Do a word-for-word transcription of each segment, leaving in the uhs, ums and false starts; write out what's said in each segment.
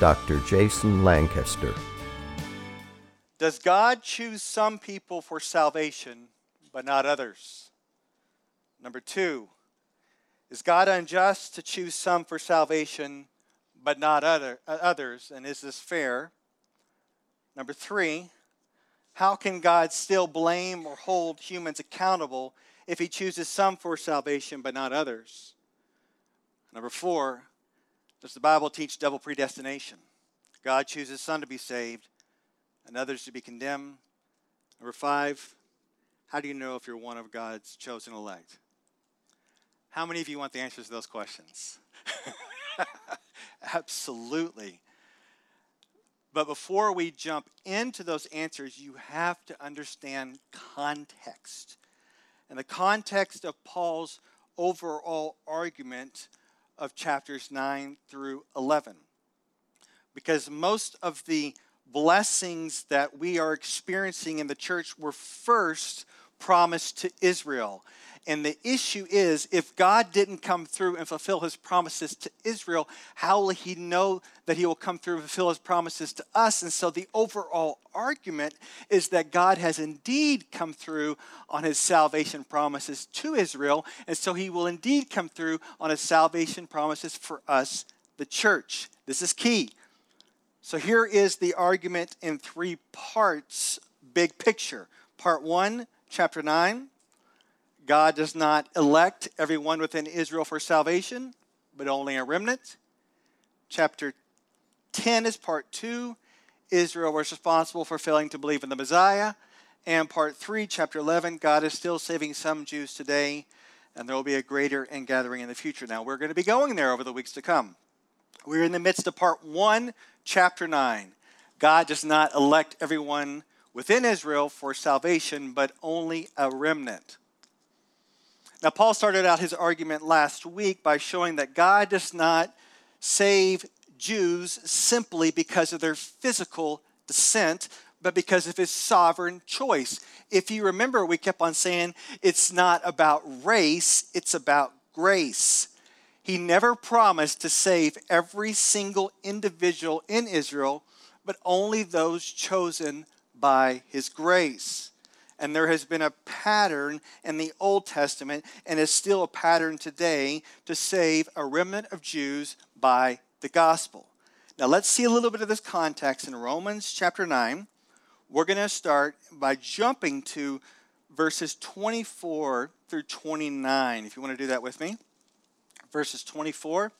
Doctor Jason Lancaster. Does God choose some people for salvation, but not others? Number two, is God unjust to choose some for salvation, but not other, uh, others? And is this fair? Number three, how can God still blame or hold humans accountable if he chooses some for salvation, but not others? Number four, does the Bible teach double predestination? God chooses some to be saved and others to be condemned. Number five, how do you know if you're one of God's chosen elect? How many of you want the answers to those questions? Absolutely. But before we jump into those answers, you have to understand context. And the context of Paul's overall argument of chapters nine through eleven. Because most of the blessings that we are experiencing in the church were first promised to Israel. And the issue is, if God didn't come through and fulfill his promises to Israel, how will he know that he will come through and fulfill his promises to us? And so the overall argument is that God has indeed come through on his salvation promises to Israel, and so he will indeed come through on his salvation promises for us, the church. This is key. So here is the argument in three parts, big picture. Part one, chapter nine. God does not elect everyone within Israel for salvation, but only a remnant. Chapter ten is part two. Israel was responsible for failing to believe in the Messiah. And part three, chapter eleven, God is still saving some Jews today, and there will be a greater ingathering in the future. Now, we're going to be going there over the weeks to come. We're in the midst of part one, chapter nine. God does not elect everyone within Israel for salvation, but only a remnant. Now, Paul started out his argument last week by showing that God does not save Jews simply because of their physical descent, but because of his sovereign choice. If you remember, we kept on saying it's not about race, it's about grace. He never promised to save every single individual in Israel, but only those chosen by his grace. And there has been a pattern in the Old Testament, and is still a pattern today, to save a remnant of Jews by the gospel. Now let's see a little bit of this context in Romans chapter nine. We're going to start by jumping to verses twenty-four through twenty-nine, if you want to do that with me. Verses twenty-four,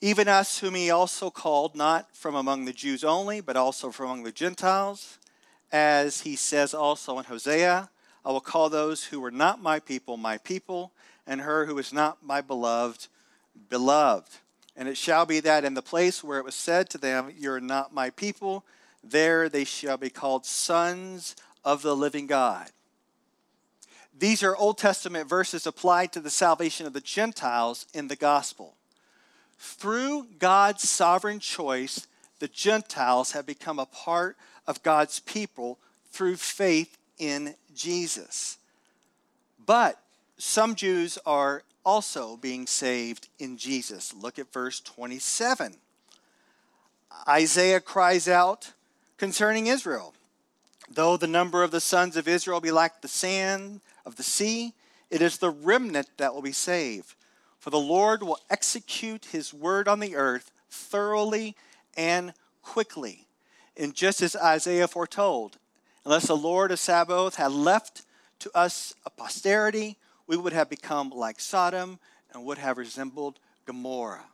even us whom he also called, not from among the Jews only, but also from among the Gentiles, as he says also in Hosea, I will call those who were not my people, my people, and her who is not my beloved, beloved. And it shall be that in the place where it was said to them, you're not my people, there they shall be called sons of the living God. These are Old Testament verses applied to the salvation of the Gentiles in the gospel. Through God's sovereign choice, the Gentiles have become a part of God's people through faith in Jesus. But some Jews are also being saved in Jesus. Look at verse twenty-seven. Isaiah cries out concerning Israel. Though the number of the sons of Israel be like the sand of the sea, it is the remnant that will be saved. For the Lord will execute his word on the earth thoroughly and quickly. And just as Isaiah foretold, unless the Lord of Sabaoth had left to us a posterity, we would have become like Sodom and would have resembled Gomorrah.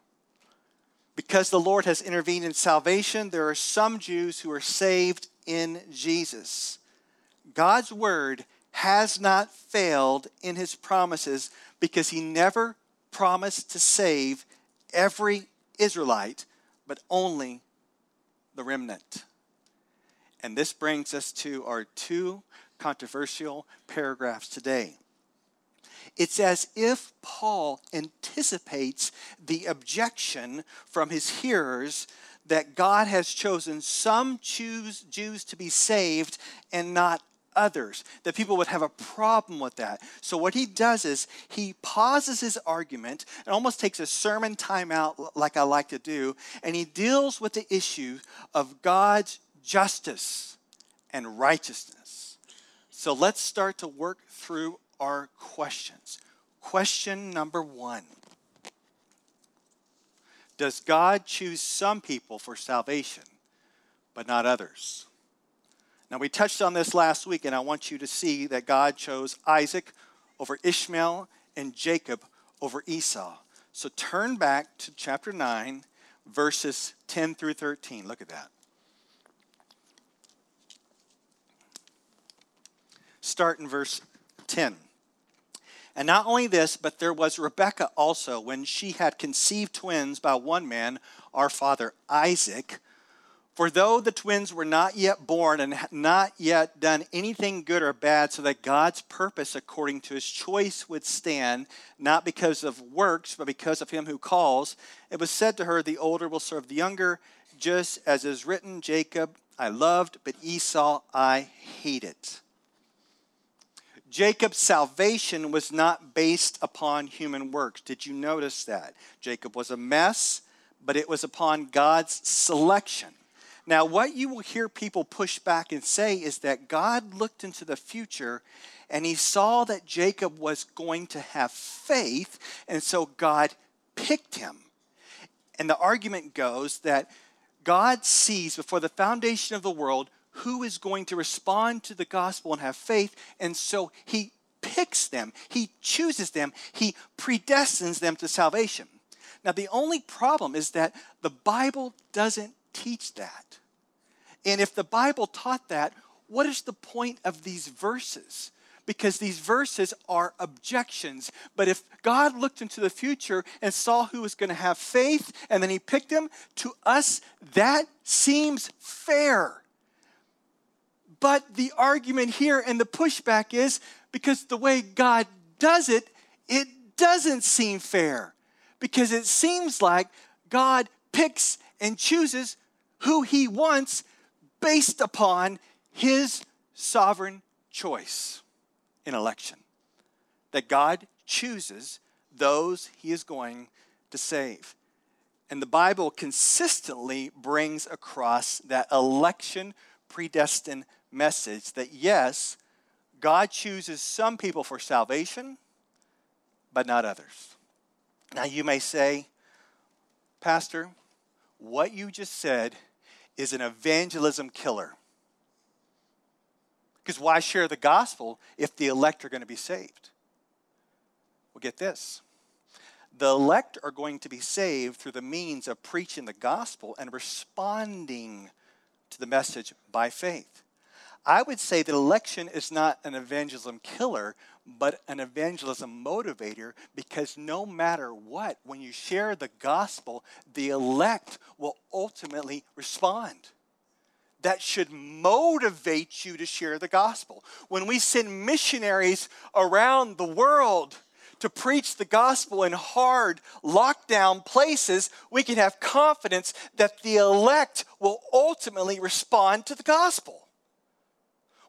Because the Lord has intervened in salvation, there are some Jews who are saved in Jesus. God's word has not failed in his promises because he never promised to save every Israelite, but only the remnant. And this brings us to our two controversial paragraphs today. It's as if Paul anticipates the objection from his hearers that God has chosen some Jews to be saved and not others. That people would have a problem with that. So what he does is he pauses his argument and almost takes a sermon time out like I like to do, and he deals with the issue of God's justice and righteousness. So let's start to work through our questions. Question number one. Does God choose some people for salvation, but not others? Now, we touched on this last week, and I want you to see that God chose Isaac over Ishmael and Jacob over Esau. So turn back to chapter nine, verses ten through thirteen. Look at that. Start in verse ten. And not only this, but there was Rebekah also, when she had conceived twins by one man, our father Isaac. For though the twins were not yet born and had not yet done anything good or bad, so that God's purpose according to his choice would stand, not because of works, but because of him who calls, it was said to her, the older will serve the younger, just as is written, Jacob I loved, but Esau I hated. Jacob's salvation was not based upon human works. Did you notice that? Jacob was a mess, but it was upon God's selection. Now, what you will hear people push back and say is that God looked into the future and he saw that Jacob was going to have faith, and so God picked him. And the argument goes that God sees before the foundation of the world who is going to respond to the gospel and have faith, and so he picks them, he chooses them, he predestines them to salvation. Now, the only problem is that the Bible doesn't teach that. And if the Bible taught that, what is the point of these verses? Because these verses are objections. But if God looked into the future and saw who was going to have faith, and then he picked them, to us, that seems fair. But the argument here and the pushback is, because the way God does it, it doesn't seem fair. Because it seems like God picks and chooses who he wants based upon his sovereign choice in election. That God chooses those he is going to save. And the Bible consistently brings across that election predestined message that yes, God chooses some people for salvation, but not others. Now you may say, Pastor, what you just said is an evangelism killer. Because why share the gospel if the elect are going to be saved? Well, get this. The elect are going to be saved through the means of preaching the gospel and responding to the message by faith. I would say that election is not an evangelism killer, but an evangelism motivator, because no matter what, when you share the gospel, the elect will ultimately respond. That should motivate you to share the gospel. When we send missionaries around the world to preach the gospel in hard lockdown places, we can have confidence that the elect will ultimately respond to the gospel.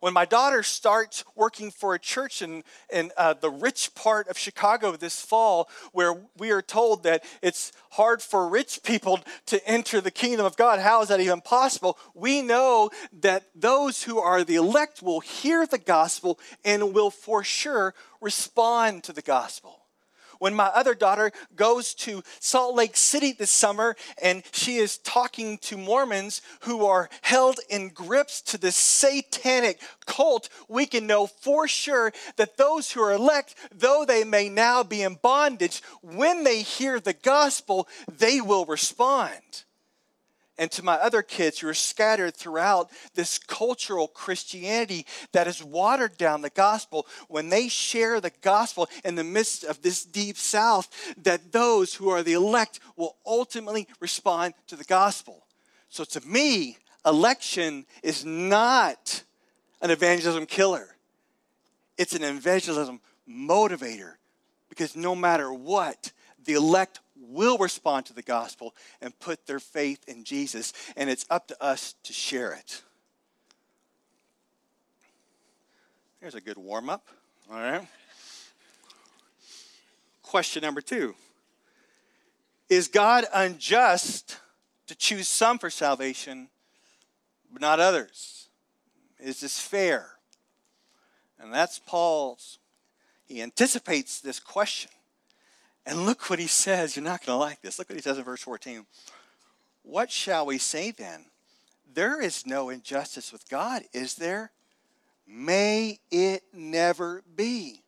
When my daughter starts working for a church in, in uh, the rich part of Chicago this fall, where we are told that it's hard for rich people to enter the kingdom of God, how is that even possible? We know that those who are the elect will hear the gospel and will for sure respond to the gospel. When my other daughter goes to Salt Lake City this summer and she is talking to Mormons who are held in grips to this satanic cult, we can know for sure that those who are elect, though they may now be in bondage, when they hear the gospel, they will respond. And to my other kids who are scattered throughout this cultural Christianity that has watered down the gospel, when they share the gospel in the midst of this deep south, that those who are the elect will ultimately respond to the gospel. So to me, election is not an evangelism killer. It's an evangelism motivator, because no matter what, the elect will respond to the gospel and put their faith in Jesus, and it's up to us to share it. There's a good warm-up, all right? Question number two. Is God unjust to choose some for salvation but not others? Is this fair? And that's Paul's. He anticipates this question. And look what he says. You're not going to like this. Look what he says in verse fourteen. What shall we say then? There is no injustice with God, is there? May it never be.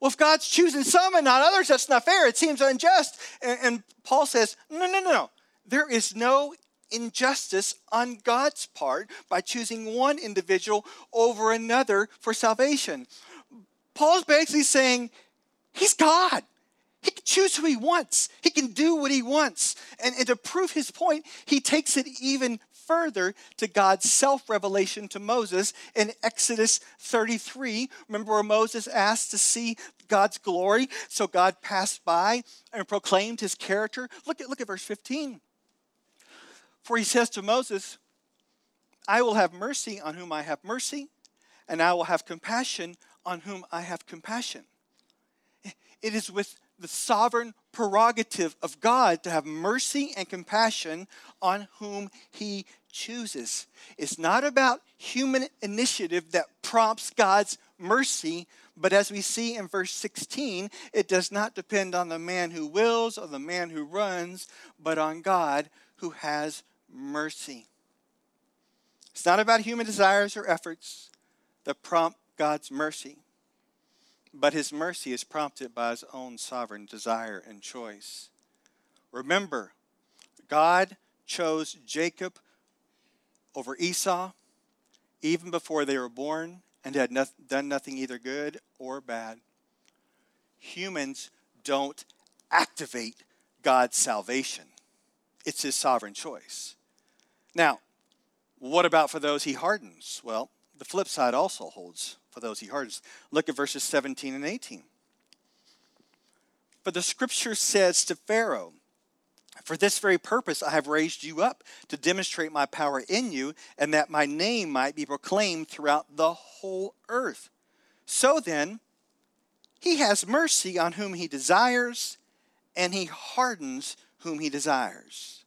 Well, if God's choosing some and not others, that's not fair. It seems unjust. And, and Paul says, no, no, no, no. There is no injustice on God's part by choosing one individual over another for salvation. Paul's basically saying, he's God. He can choose who he wants. He can do what he wants. And, and to prove his point, he takes it even further to God's self-revelation to Moses in Exodus thirty-three. Remember where Moses asked to see God's glory? So God passed by and proclaimed his character. Look at, look at verse fifteen. For he says to Moses, I will have mercy on whom I have mercy, and I will have compassion on whom I have compassion. It is with the sovereign prerogative of God to have mercy and compassion on whom he chooses. It's not about human initiative that prompts God's mercy, but as we see in verse sixteen, it does not depend on the man who wills or the man who runs, but on God who has mercy. It's not about human desires or efforts that prompt God's mercy, but his mercy is prompted by his own sovereign desire and choice. Remember, God chose Jacob over Esau even before they were born and had not, done nothing either good or bad. Humans don't activate God's salvation. It's his sovereign choice. Now, what about for those he hardens? Well, the flip side also holds for those he hardens. Look at verses seventeen and eighteen. For the scripture says to Pharaoh, for this very purpose I have raised you up, to demonstrate my power in you, and that my name might be proclaimed throughout the whole earth. So then, he has mercy on whom he desires, and he hardens whom he desires.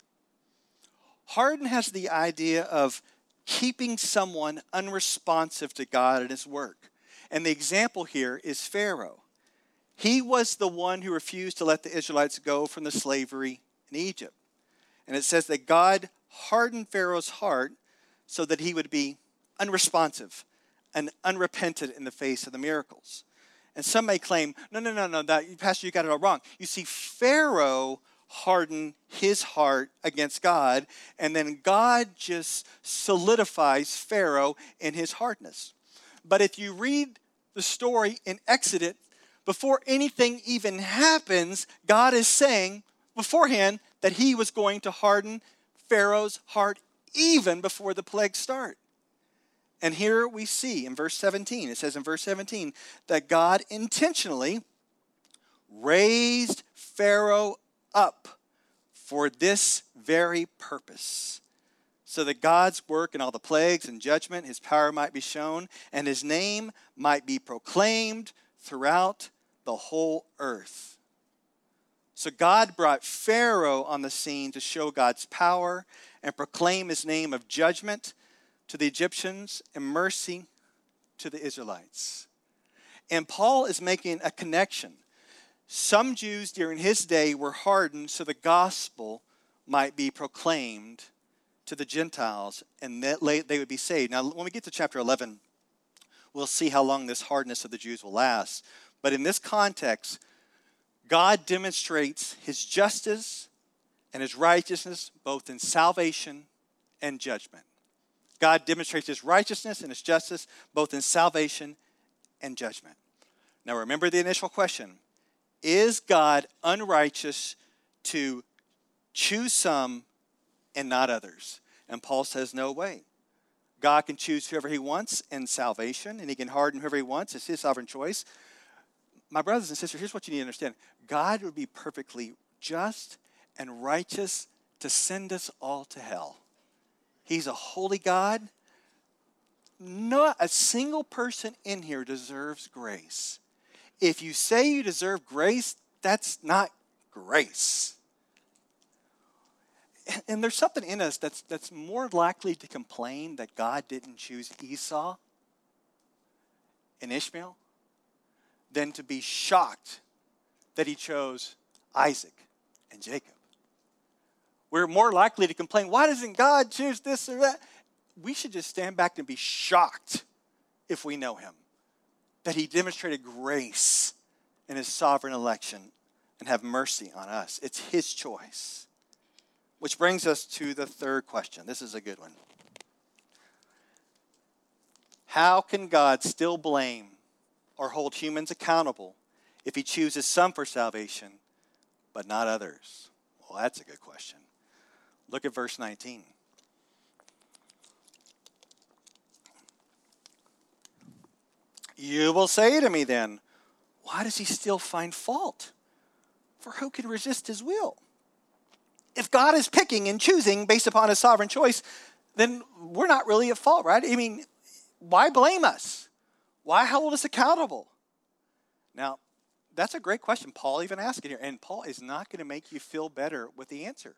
Harden has the idea of keeping someone unresponsive to God and his work. And the example here is Pharaoh. He was the one who refused to let the Israelites go from the slavery in Egypt. And it says that God hardened Pharaoh's heart so that he would be unresponsive and unrepentant in the face of the miracles. And some may claim, no, no, no, no, that, Pastor, you got it all wrong. You see, Pharaoh harden his heart against God, and then God just solidifies Pharaoh in his hardness. But if you read the story in Exodus, before anything even happens, God is saying beforehand that he was going to harden Pharaoh's heart even before the plague starts. And here we see in verse seventeen, it says in verse seventeen, that God intentionally raised Pharaoh up for this very purpose, so that God's work in all the plagues and judgment, his power might be shown, and his name might be proclaimed throughout the whole earth. So God brought Pharaoh on the scene to show God's power and proclaim his name of judgment to the Egyptians and mercy to the Israelites. And Paul is making a connection. Some Jews during his day were hardened so the gospel might be proclaimed to the Gentiles and that they would be saved. Now, when we get to chapter eleven, we'll see how long this hardness of the Jews will last. But in this context, God demonstrates his justice and his righteousness both in salvation and judgment. God demonstrates his righteousness and his justice both in salvation and judgment. Now, remember the initial question. Is God unrighteous to choose some and not others. And Paul says, no way. God can choose whoever he wants in salvation, and he can harden whoever he wants. It's his sovereign choice. My brothers and sisters, here's what you need to understand. God would be perfectly just and righteous to send us all to hell. He's a holy God. Not a single person in here deserves grace. If you say you deserve grace, that's not grace. And there's something in us that's, that's more likely to complain that God didn't choose Esau and Ishmael than to be shocked that he chose Isaac and Jacob. We're more likely to complain, why doesn't God choose this or that? We should just stand back and be shocked if we know him, that he demonstrated grace in his sovereign election and have mercy on us. It's his choice. Which brings us to the third question. This is a good one. How can God still blame or hold humans accountable if he chooses some for salvation but not others? Well, that's a good question. Look at verse nineteen. You will say to me then, why does he still find fault? For who can resist his will? If God is picking and choosing based upon his sovereign choice, then we're not really at fault, right? I mean, why blame us? Why hold us accountable? Now, that's a great question Paul even asked here. And Paul is not going to make you feel better with the answer.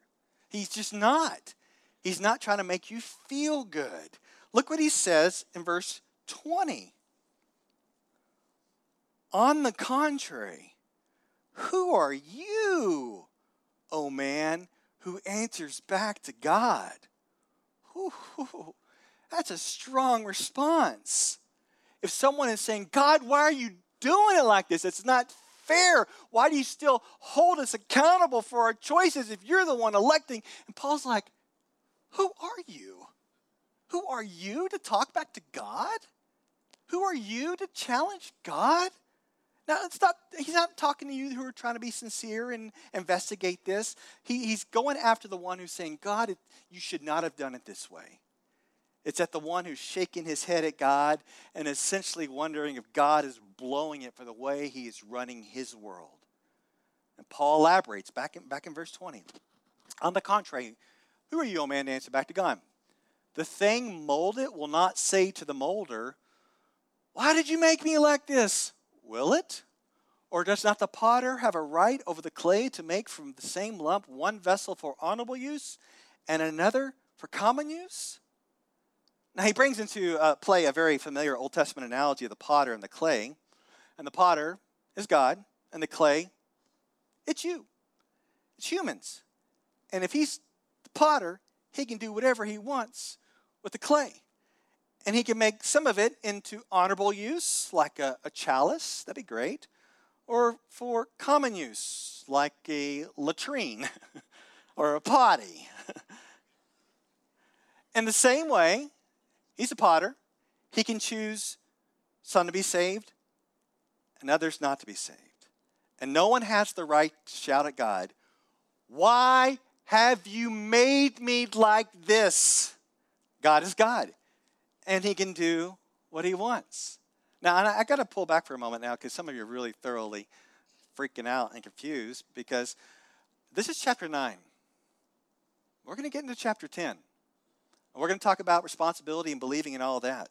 He's just not. He's not trying to make you feel good. Look what he says in verse twenty. On the contrary, who are you, O man, who answers back to God? Ooh, that's a strong response. If someone is saying, God, why are you doing it like this? It's not fair. Why do you still hold us accountable for our choices if you're the one electing? And Paul's like, who are you? Who are you to talk back to God? Who are you to challenge God? Now, it's not, he's not talking to you who are trying to be sincere and investigate this. He, he's going after the one who's saying, God, it, you should not have done it this way. It's at the one who's shaking his head at God and essentially wondering if God is blowing it for the way he is running his world. And Paul elaborates back in, back in verse twenty. On the contrary, who are you, O man, to answer back to God? The thing molded will not say to the molder, why did you make me like this? Will it? Or does not the potter have a right over the clay to make from the same lump one vessel for honorable use and another for common use? Now he brings into uh, play a very familiar Old Testament analogy of the potter and the clay. And the potter is God, and the clay, it's you. It's humans. And if he's the potter, he can do whatever he wants with the clay. And he can make some of it into honorable use, like a, a chalice, that'd be great, or for common use, like a latrine or a potty. In the same way, he's a potter. He can choose some to be saved and others not to be saved. And no one has the right to shout at God, why have you made me like this? God is God. And he can do what he wants. Now, and I, I got to pull back for a moment now because some of you are really thoroughly freaking out and confused because this is chapter nine. We're going to get into chapter ten. And we're going to talk about responsibility and believing and all that.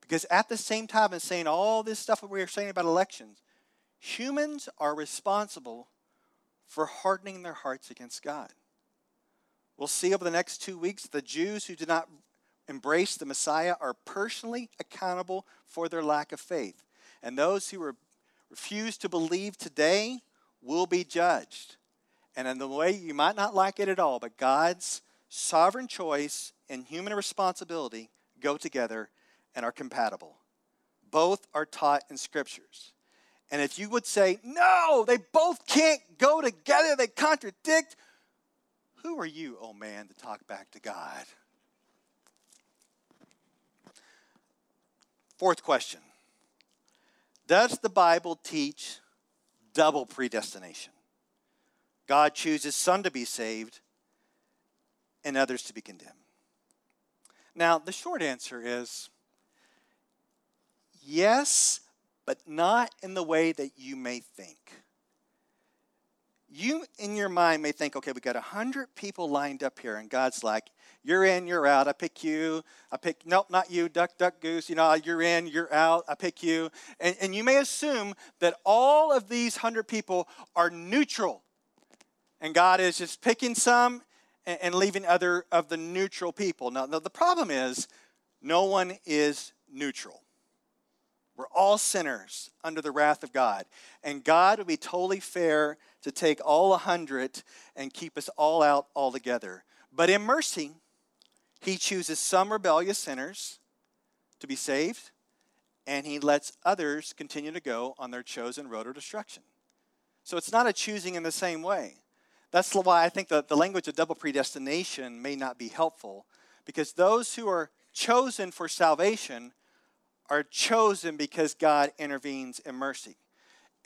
Because at the same time as saying all this stuff that we are saying about elections, humans are responsible for hardening their hearts against God. We'll see over the next two weeks the Jews who did not embrace the Messiah are personally accountable for their lack of faith. And those who re- refuse to believe today will be judged. And in the way you might not like it at all, but God's sovereign choice and human responsibility go together and are compatible. Both are taught in scriptures. And if you would say, no, they both can't go together, they contradict, who are you, oh man, to talk back to God? Fourth question, does the Bible teach double predestination? God chooses some to be saved and others to be condemned. Now, the short answer is yes, but not in the way that you may think. You, in your mind, may think, okay, we've got one hundred people lined up here, and God's like, you're in, you're out, I pick you, I pick, nope, not you, duck, duck, goose, you know, you're in, you're out, I pick you. And, and you may assume that all of these one hundred people are neutral, and God is just picking some and, and leaving other of the neutral people. Now, now, the problem is no one is neutral. We're all sinners under the wrath of God. And God would be totally fair to take all one hundred and keep us all out altogether. But in mercy, he chooses some rebellious sinners to be saved, and he lets others continue to go on their chosen road of destruction. So it's not a choosing in the same way. That's why I think that the language of double predestination may not be helpful, because those who are chosen for salvation are chosen because God intervenes in mercy.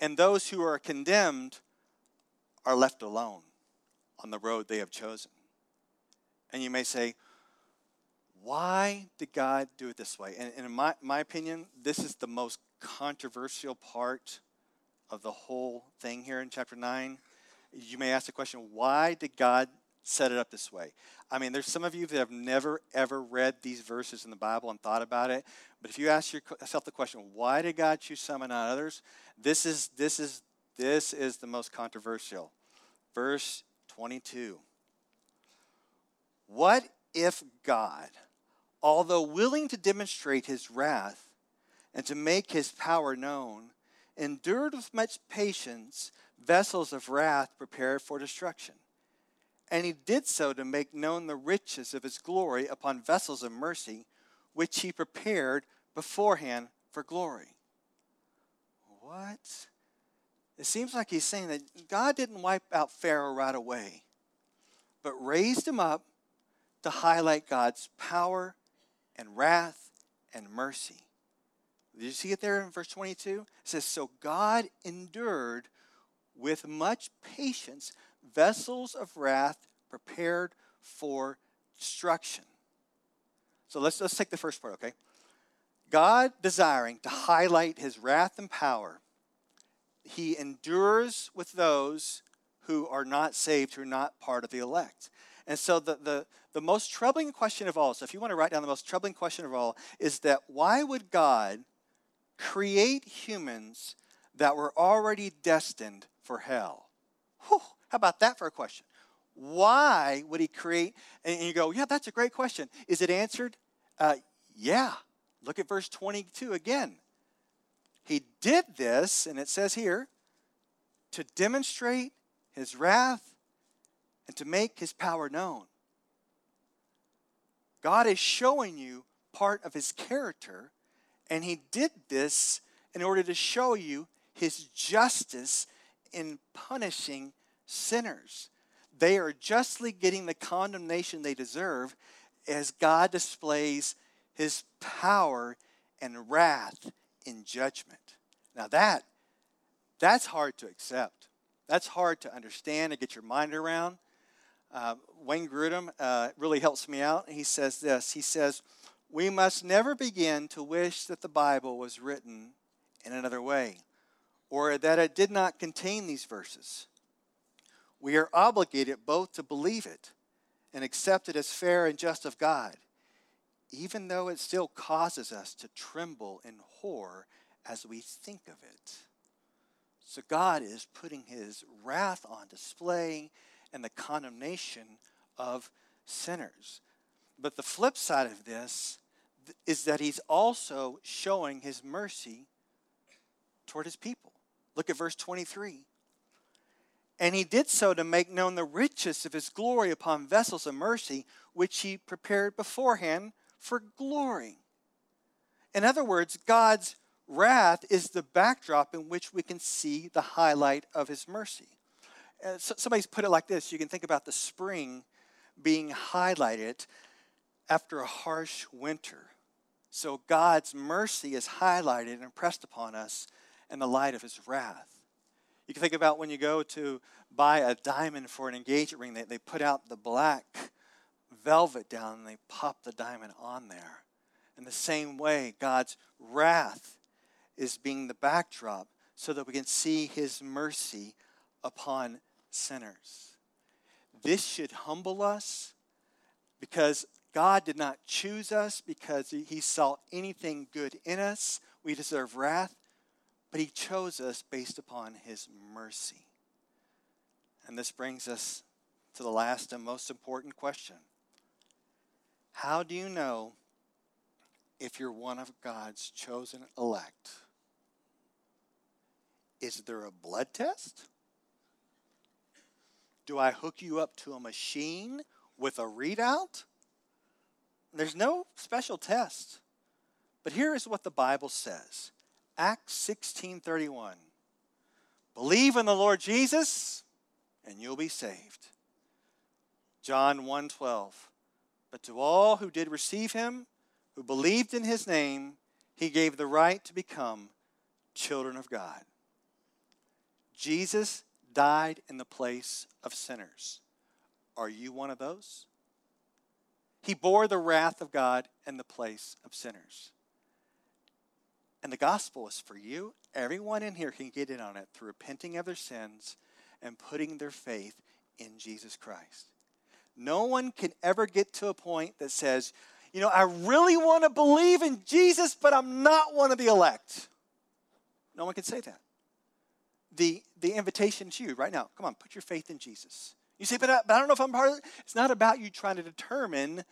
And those who are condemned are left alone on the road they have chosen. And you may say, why did God do it this way? And, and in my, my opinion, this is the most controversial part of the whole thing here in chapter nine. You may ask the question, why did God set it up this way? I mean, there's some of you that have never, ever read these verses in the Bible and thought about it. But if you ask yourself the question, why did God choose some and not others? This is, this is, this is the most controversial. Verse twenty-two. What if God, although willing to demonstrate his wrath and to make his power known, endured with much patience vessels of wrath prepared for destruction? And he did so to make known the riches of his glory upon vessels of mercy, which he prepared beforehand for glory. What? It seems like he's saying that God didn't wipe out Pharaoh right away, but raised him up to highlight God's power and wrath and mercy. Did you see it there in verse twenty-two? It says, so God endured with much patience vessels of wrath prepared for destruction. So let's, let's take the first part, okay? God desiring to highlight his wrath and power, he endures with those who are not saved, who are not part of the elect. And so the, the, the most troubling question of all, so if you want to write down the most troubling question of all, is that why would God create humans that were already destined for hell? Whew. How about that for a question? Why would he create? And you go, yeah, that's a great question. Is it answered? Uh, yeah. Look at verse twenty-two again. He did this, and it says here, to demonstrate his wrath and to make his power known. God is showing you part of his character, and he did this in order to show you his justice in punishing sinners. They are justly getting the condemnation they deserve as God displays his power and wrath in judgment. Now that, that's hard to accept. That's hard to understand and get your mind around. Uh, Wayne Grudem uh, really helps me out. He says this. He says, we must never begin to wish that the Bible was written in another way or that it did not contain these verses. We are obligated both to believe it and accept it as fair and just of God, even though it still causes us to tremble in horror as we think of it. So God is putting his wrath on display and the condemnation of sinners. But the flip side of this is that he's also showing his mercy toward his people. Look at verse twenty-three. And he did so to make known the riches of his glory upon vessels of mercy, which he prepared beforehand for glory. In other words, God's wrath is the backdrop in which we can see the highlight of his mercy. Uh, so, somebody's put it like this. You can think about the spring being highlighted after a harsh winter. So God's mercy is highlighted and impressed upon us in the light of his wrath. You can think about when you go to buy a diamond for an engagement ring, they, they put out the black velvet down and they pop the diamond on there. In the same way, God's wrath is being the backdrop so that we can see his mercy upon sinners. This should humble us because God did not choose us because he saw anything good in us. We deserve wrath, but he chose us based upon his mercy. And this brings us to the last and most important question. How do you know if you're one of God's chosen elect? Is there a blood test? Do I hook you up to a machine with a readout? There's no special test. But here is what the Bible says. Acts sixteen thirty-one. Believe in the Lord Jesus and you'll be saved. John one twelve. But to all who did receive him, who believed in his name, he gave the right to become children of God. Jesus died in the place of sinners. Are you one of those? He bore the wrath of God in the place of sinners. And the gospel is for you. Everyone in here can get in on it through repenting of their sins and putting their faith in Jesus Christ. No one can ever get to a point that says, you know, I really want to believe in Jesus, but I'm not one of the elect. No one can say that. The, the invitation to you right now, come on, put your faith in Jesus. You say, but I, but I don't know if I'm part of it. It's not about you trying to determine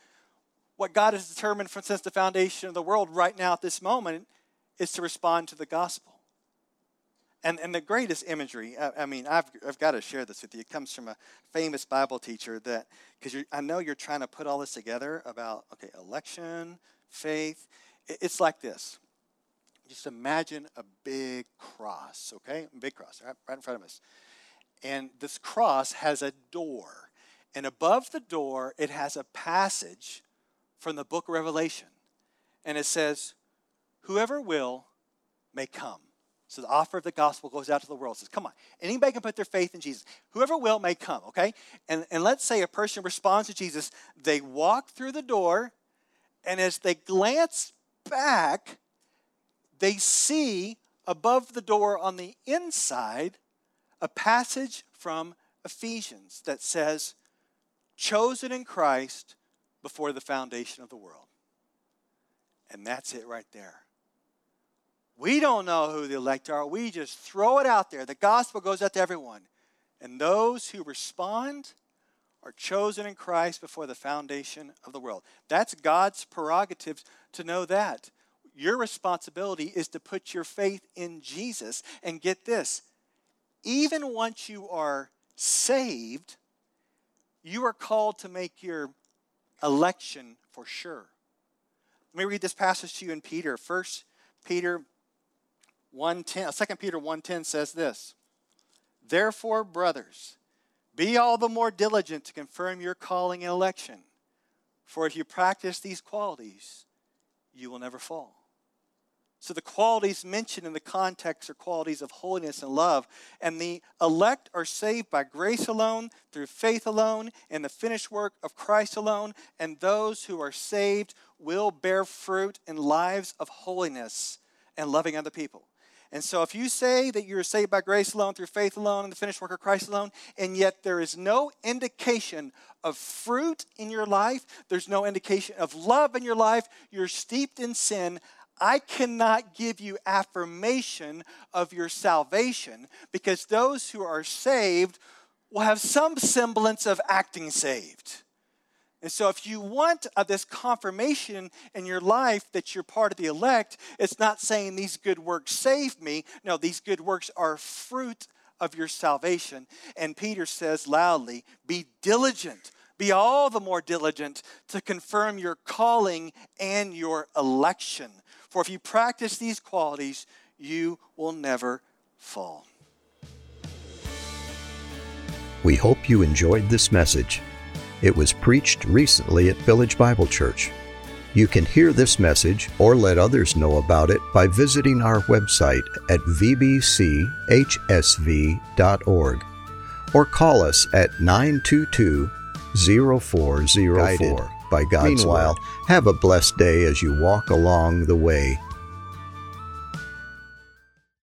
what God has determined from since the foundation of the world right now at this moment is to respond to the gospel. And, and the greatest imagery, I, I mean, I've, I've got to share this with you. It comes from a famous Bible teacher that, because I know you're trying to put all this together about, okay, election, faith. It, it's like this. Just imagine a big cross, okay? A big cross, right, right in front of us. And this cross has a door. And above the door, it has a passage from the book of Revelation. And it says, whoever will may come. So the offer of the gospel goes out to the world. It says, come on, anybody can put their faith in Jesus. Whoever will may come, okay? And, and let's say a person responds to Jesus. They walk through the door, and as they glance back, they see above the door on the inside a passage from Ephesians that says, chosen in Christ before the foundation of the world. And that's it right there. We don't know who the elect are. We just throw it out there. The gospel goes out to everyone. And those who respond are chosen in Christ before the foundation of the world. That's God's prerogative to know that. Your responsibility is to put your faith in Jesus. And get this, even once you are saved, you are called to make your election for sure. Let me read this passage to you in Peter. First Peter one ten, Second Peter one ten says this. Therefore, brothers, be all the more diligent to confirm your calling and election. For if you practice these qualities, you will never fall. So the qualities mentioned in the context are qualities of holiness and love. And the elect are saved by grace alone, through faith alone, and the finished work of Christ alone. And those who are saved will bear fruit in lives of holiness and loving other people. And so if you say that you're saved by grace alone, through faith alone, and the finished work of Christ alone, and yet there is no indication of fruit in your life, there's no indication of love in your life, you're steeped in sin, I cannot give you affirmation of your salvation because those who are saved will have some semblance of acting saved. And so if you want uh, this confirmation in your life that you're part of the elect, it's not saying these good works save me. No, these good works are fruit of your salvation. And Peter says loudly, be diligent. Be all the more diligent to confirm your calling and your election. For if you practice these qualities, you will never fall. We hope you enjoyed this message. It was preached recently at Village Bible Church. You can hear this message or let others know about it by visiting our website at v b c h s v dot org or call us at nine two two, two two two oh four oh four. Guided by God's. Meanwhile, have a blessed day as you walk along the way